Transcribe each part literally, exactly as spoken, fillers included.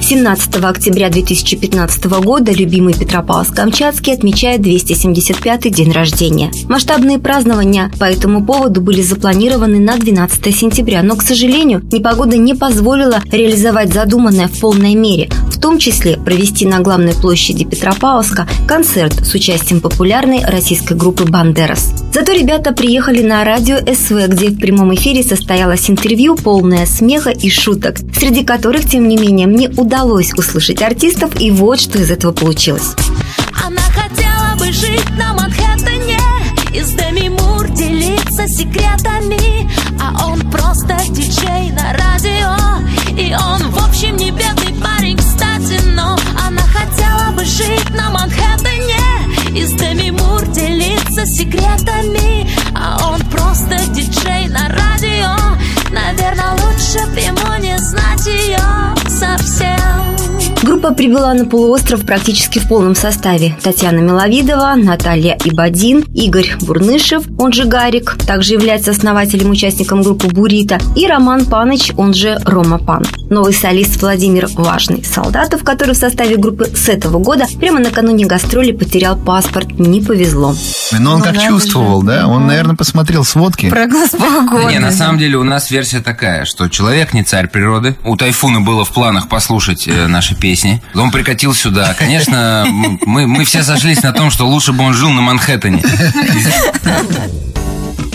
семнадцатого октября две тысячи пятнадцатого года любимый Петропавловск-Камчатский отмечает двести семьдесят пятый день рождения. Масштабные празднования по этому поводу были запланированы на двенадцатое сентября, но, к сожалению, непогода не позволила реализовать задуманное в полной мере, в том числе провести на главной площади Петропавловска концерт с участием популярной российской группы «Банд'Эрос». Зато ребята приехали на радио СВ, где в прямом эфире состоялось интервью, полное смеха и шуток, среди которых, тем не менее, мне удалось Удалось услышать артистов, и вот что из этого получилось. Она хотела бы жить на Манхэттене и с Деми Мур делиться секретами, а он просто диджей на радио, и он, в общем, не бедный парень, кстати, но она хотела бы жить на Манхэттене и с Деми Мур делиться секретами, а он просто диджей на радио. Наверное, лучше б ему не знать ее совсем. Группа прибыла на полуостров практически в полном составе. Татьяна Миловидова, Наталья Ибадин, Игорь Бурнышев, он же Гарик, также является основателем-участником группы «Бурита», и Роман Паныч, он же Рома Пан. Новый солист Владимир Важный Солдатов, который в составе группы с этого года прямо накануне гастроли потерял паспорт. Не повезло. Но он ну, как да, чувствовал, да? да? Он, наверное, посмотрел сводки. Прогноз погоды. Не, на самом деле у нас версия такая, что человек не царь природы. У Тайфуна было в планах послушать э, наши песни. Он прикатил сюда. Конечно, мы, мы все сошлись на том, что лучше бы он жил на Манхэттене.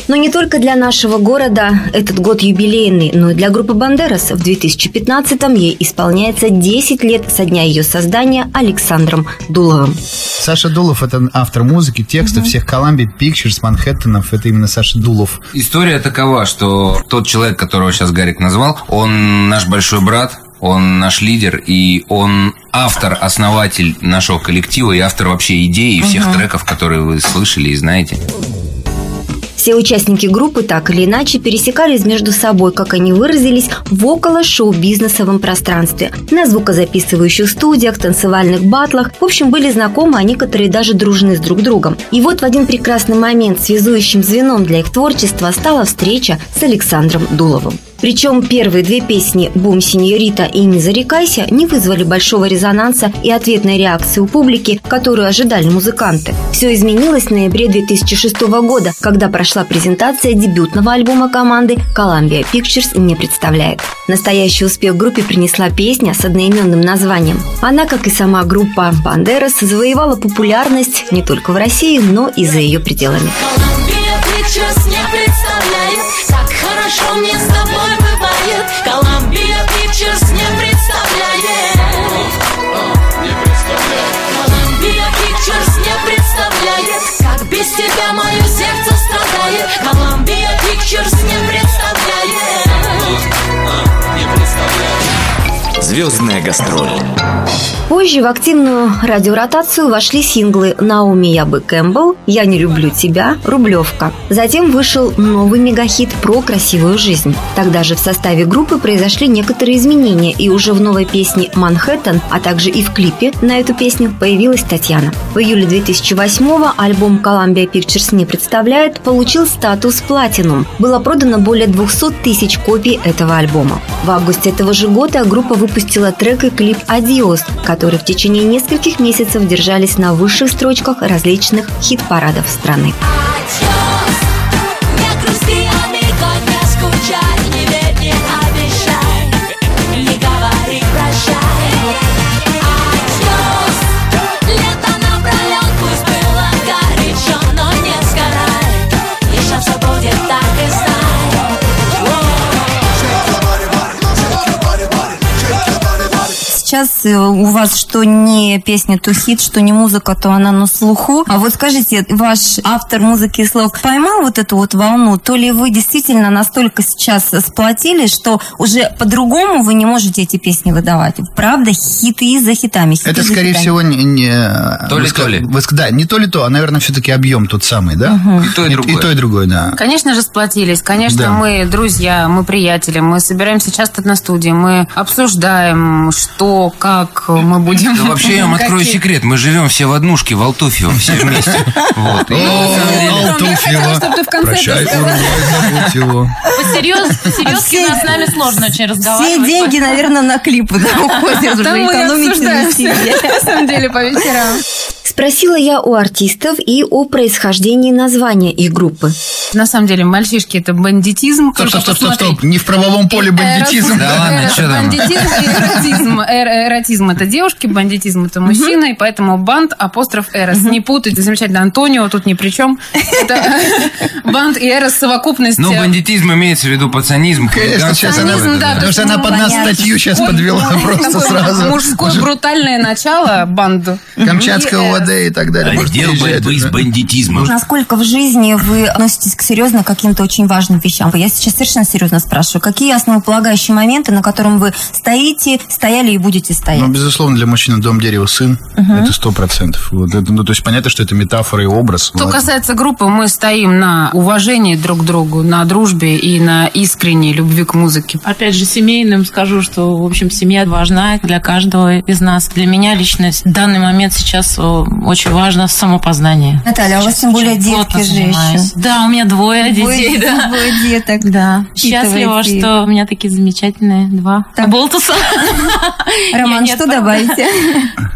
Но не только для нашего города этот год юбилейный, но и для группы «Банд'Эрос». В две тысячи пятнадцатом ей исполняется десять лет со дня ее создания Александром Дуловым. Саша Дулов – это автор музыки, текстов mm-hmm. всех Columbia Pictures, Манхэттенов. Это именно Саша Дулов. История такова, что тот человек, которого сейчас Гарик назвал, он наш большой брат, он наш лидер, и он автор, основатель нашего коллектива и автор вообще идей и всех mm-hmm. треков, которые вы слышали и знаете. Все участники группы так или иначе пересекались между собой, как они выразились, в около-шоу-бизнесовом пространстве. На звукозаписывающих студиях, танцевальных батлах. В общем, были знакомы, а некоторые даже дружны с друг другом. И вот в один прекрасный момент связующим звеном для их творчества стала встреча с Александром Дуловым. Причем первые две песни «Бум, сеньорита» и «Не зарекайся» не вызвали большого резонанса и ответной реакции у публики, которую ожидали музыканты. Все изменилось в ноябре две тысячи шестого года, когда прошла презентация дебютного альбома команды «Columbia Pictures не представляет». Настоящий успех группе принесла песня с одноименным названием. Она, как и сама группа «Банд'Эрос», завоевала популярность не только в России, но и за ее пределами. Хорошо мне с тобой бывает, Columbia Pictures не представляет. Columbia Pictures не представляет, как без тебя мое сердце страдает. Columbia Pictures не представляет. Звездная гастроль. Позже в активную радиоротацию вошли синглы «Наоми Ябы Кэмпбелл», «Я не люблю тебя», «Рублевка». Затем вышел новый мегахит про красивую жизнь. Тогда же в составе группы произошли некоторые изменения, и уже в новой песне «Манхэттен», а также и в клипе на эту песню появилась Татьяна. В июле две тысячи восьмого альбом «Columbia Pictures не представляет» получил статус «Платинум». Было продано более двести тысяч копий этого альбома. В августе этого же года группа выпустила трек и клип «Адиос», которые в течение нескольких месяцев держались на высших строчках различных хит-парадов страны. Сейчас у вас что не песня, то хит, что не музыка, то она на слуху. А вот скажите, ваш автор музыки и слов поймал вот эту вот волну? То ли вы действительно настолько сейчас сплотились, что уже по-другому вы не можете эти песни выдавать? Правда, хиты за хитами. Хиты это, за скорее хитами. Всего, не... не то ли, то ли. Да, не то ли то, а, наверное, все-таки объем тот самый, да? Угу. И то, и другое. И, и то, и другое, да. Конечно же, сплотились. Конечно, да. Мы друзья, мы приятели, мы собираемся часто на студии, мы обсуждаем, что того, как мы будем... Да вообще, я вам открою секрет. Мы живем все в однушке, в Алтуфьево, все вместе. Алтуфьево. Прощай, Уругвай, забудь его. По-серьезки с нами сложно очень разговаривать. Все деньги, наверное, на клипы уходят. Там мы обсуждаем, на самом деле, по вечерам. Спросила я у артистов и о происхождении названия их группы. На самом деле, мальчишки, это бандитизм. Стоп, стоп, стоп, стоп, стоп, не в правовом поле бандитизм. Да ладно, что там? Бандитизм и эротизм. Эротизм – это девушки, бандитизм – это мужчина, и поэтому банд, апостроф, эрос. Не путайте, замечательно, Антонио тут ни при чем. Банд и эрос – совокупность. Ну, бандитизм имеется в виду пацанизм. Пацанизм, да. Потому что она под нас статью сейчас подвела просто сразу. Мужское брутальное начало – банду. Камчатского и так далее. Отдел борьбы с бандитизмом. Насколько в жизни вы относитесь к серьезно к каким-то очень важным вещам? Я сейчас совершенно серьезно спрашиваю. Какие основополагающие моменты, на котором вы стоите, стояли и будете стоять? Ну, безусловно, для мужчины дом, дерево, сын. Угу. Это сто процентов. Вот. Ну, то есть понятно, что это метафора и образ. Что ладно. Касается группы, мы стоим на уважении друг к другу, на дружбе и на искренней любви к музыке. Опять же, семейным скажу, что, в общем, семья важна для каждого из нас. Для меня лично в данный момент сейчас... Очень важно самопознание. Наталья, а у вас тем более детки же еще. Да, у меня двое, двое детей. Да. Двое деток. Да. Счастлива, идти. Что у меня такие замечательные два болтуса. Роман, что добавите?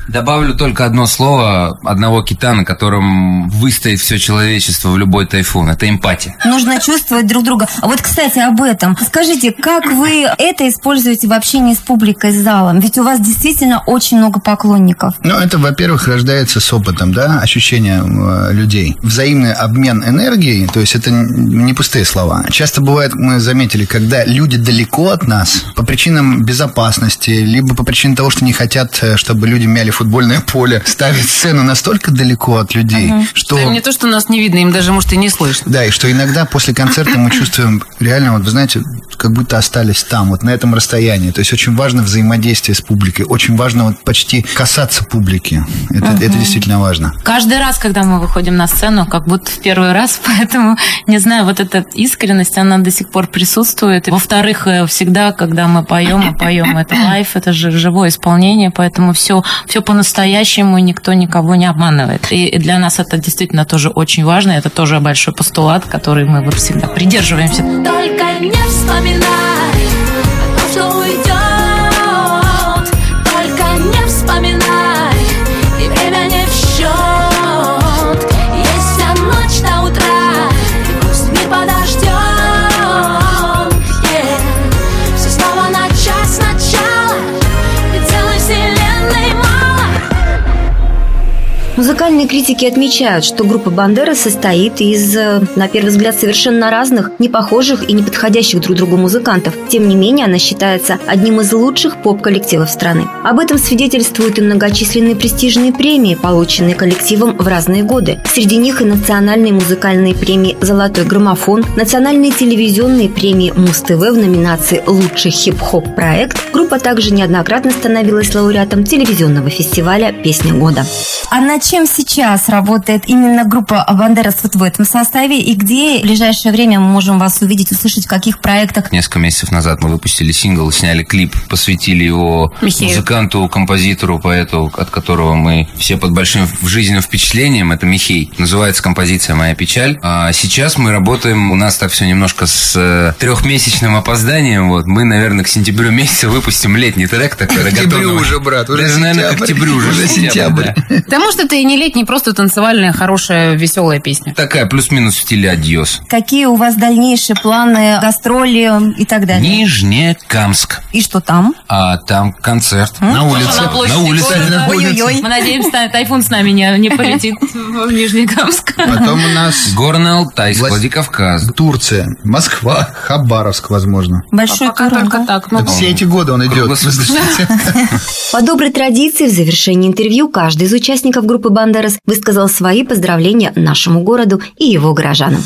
Добавлю только одно слово одного кита, на котором выстоит все человечество в любой тайфун. Это эмпатия. Нужно чувствовать друг друга. А вот, кстати, об этом. Скажите, как вы это используете в общении с публикой, с залом? Ведь у вас действительно очень много поклонников. Ну, это, во-первых, рождается с опытом, да, ощущения э, людей. Взаимный обмен энергией, то есть это не пустые слова. Часто бывает, мы заметили, когда люди далеко от нас, по причинам безопасности, либо по причине того, что не хотят, чтобы люди мяли футбольное поле, ставят сцену настолько далеко от людей, uh-huh. что... Да, им не то, что нас не видно, им даже, может, и не слышно. Да, и что иногда после концерта мы чувствуем реально, вот, вы знаете, как будто остались там, вот на этом расстоянии. То есть очень важно взаимодействие с публикой, очень важно вот почти касаться публики. Это, uh-huh. это действительно действительно важно. Каждый раз, когда мы выходим на сцену, как будто в первый раз, поэтому, не знаю, вот эта искренность, она до сих пор присутствует. Во-вторых, всегда, когда мы поем, мы поем, это лайф, это же живое исполнение, поэтому все, все по-настоящему, никто никого не обманывает. И для нас это действительно тоже очень важно, это тоже большой постулат, который мы вот всегда придерживаемся. Только не вспоминай о том, что уйдет, только не вспоминай. Музыкальные критики отмечают, что группа Бандера состоит из, на первый взгляд, совершенно разных, непохожих и неподходящих друг другу музыкантов. Тем не менее, она считается одним из лучших поп-коллективов страны. Об этом свидетельствуют и многочисленные престижные премии, полученные коллективом в разные годы. Среди них и национальные музыкальные премии «Золотой граммофон», национальные телевизионные премии Муз-ТВ в номинации «Лучший хип-хоп проект». Группа также неоднократно становилась лауреатом телевизионного фестиваля «Песня года». Чем сейчас работает именно группа Банд'Эрос вот в этом составе и где в ближайшее время мы можем вас увидеть, услышать, в каких проектах? Несколько месяцев назад мы выпустили сингл, сняли клип, посвятили его Михею. Музыканту, композитору, поэту, от которого мы все под большим жизненным впечатлением. Это Михей. Называется композиция «Моя печаль». А сейчас мы работаем, у нас так все немножко с трехмесячным опозданием. Вот. Мы, наверное, к сентябрю месяца выпустим летний трек. К октябрю уже, брат. Уже даже, наверное, к октябрю уже сентябрь. Потому что это и не летний, просто танцевальная, хорошая, веселая песня. Такая, плюс-минус в стиле адьос. Какие у вас дальнейшие планы, гастроли и так далее? Нижнекамск. И что там? А там концерт. М? На улице. На, на улице. На улице. Мы надеемся, тайфун с нами не, не полетит в Нижнекамск. Потом у нас Горный Алтайск, Владикавказ, Турция, Москва, Хабаровск, возможно. Большой тур. Только так. Все эти годы он идет. По доброй традиции в завершении интервью каждый из участников группы группы «Банд'Эрос» высказал свои поздравления нашему городу и его горожанам.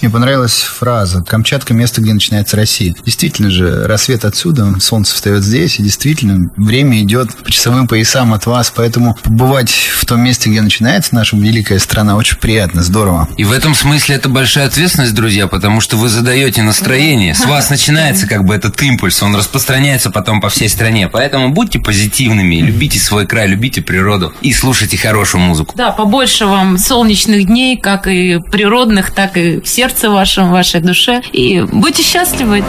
Мне понравилась фраза «Камчатка – место, где начинается Россия». Действительно же, рассвет отсюда, солнце встает здесь, и действительно, время идет по часовым поясам от вас, поэтому побывать в том месте, где начинается наша великая страна, очень приятно, здорово. И в этом смысле это большая ответственность, друзья, потому что вы задаете настроение, с вас начинается как бы этот импульс, он распространяется потом по всей стране, поэтому будьте позитивными, любите свой край, любите природу и слушайте хорошую музыку. Да, побольше вам солнечных дней, как и природных, так и в сердце вашем, в вашей душе, и будьте счастливы.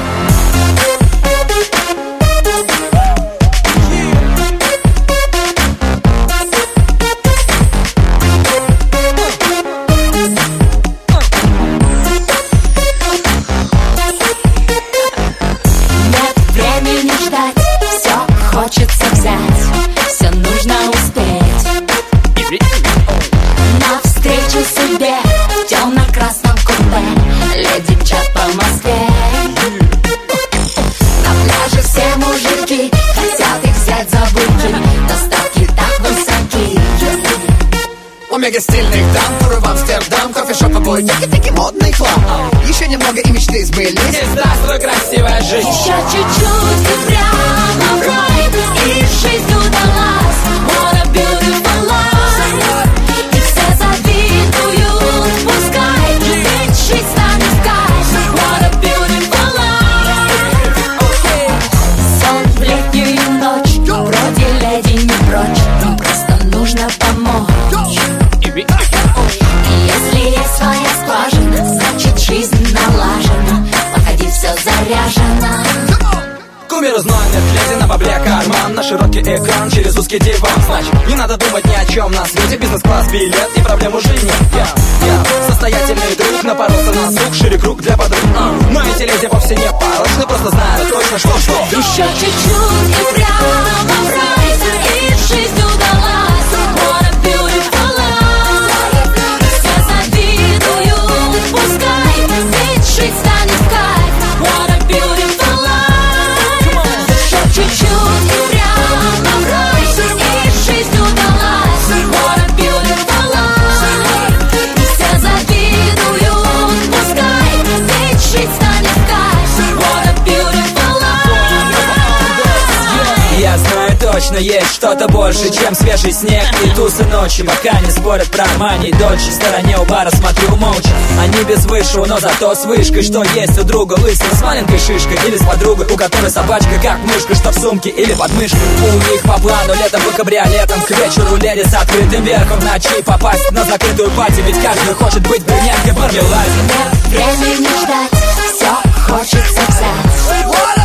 Хочется взять, все нужно успеть. Навстречу себе в темно-красном купе леди мчат по Москве. На пляже все мужики хотят их взять за быки, но ставки так высоки. У мегастильных дам туры в Амстердам, кофешоп и бойники, модный хлам. Еще немного и мечты сбылись. Здесь здравствуй, красивая жизнь. Еще чуть-чуть и прямо в рай. И жизнь удалась, what a beautiful life. И все завидуют, пускай, ведь жизнь станет скай, what a beautiful life. Okay. Сон в летнюю ночь, вроде леди не прочь, но просто нужно помочь. И если есть своя скважина, значит жизнь налажена, походи, все заряжено. Кумир знамет, леди на бабле карман, на широкий экран через узкий диван. Значит, не надо думать ни о чем на свете, бизнес-класс, билет и проблем уже нет. Я, я, состоятельный друг, напоролся на сук, шире круг для подруг. Но эти леди вовсе не порочны, просто знают точно, что, что. Еще чуть-чуть и прямо в рай, и жизнь удалась, what a beautiful life. Все завидуют, пускай, ведь жизнь станет в кайф, what a beautiful life. Чуть-чуть и прямо в рай, и жизнь удалась, what a beautiful life. Все завидуют, пускай, ведь жизнь станет в кайф, what a beautiful life. Я знаю точно, есть что-то больше, чем свежий снег и тусы ночи. Пока не спорят про Армани, дольше в стороне у бара смотрю молча. Они без вышиву, но зато с вышкой, что есть у друга лысый с маленькой шишкой или с подругой, у которой собачка как мышка, что в сумке или под мышкой. У них по плану летом по кабриолетам, к вечеру леди с открытым верхом, в ночи попасть на закрытую пати, ведь каждый хочет быть брюнеткой в мармеладе. Нет времени ждать, все хочется взять.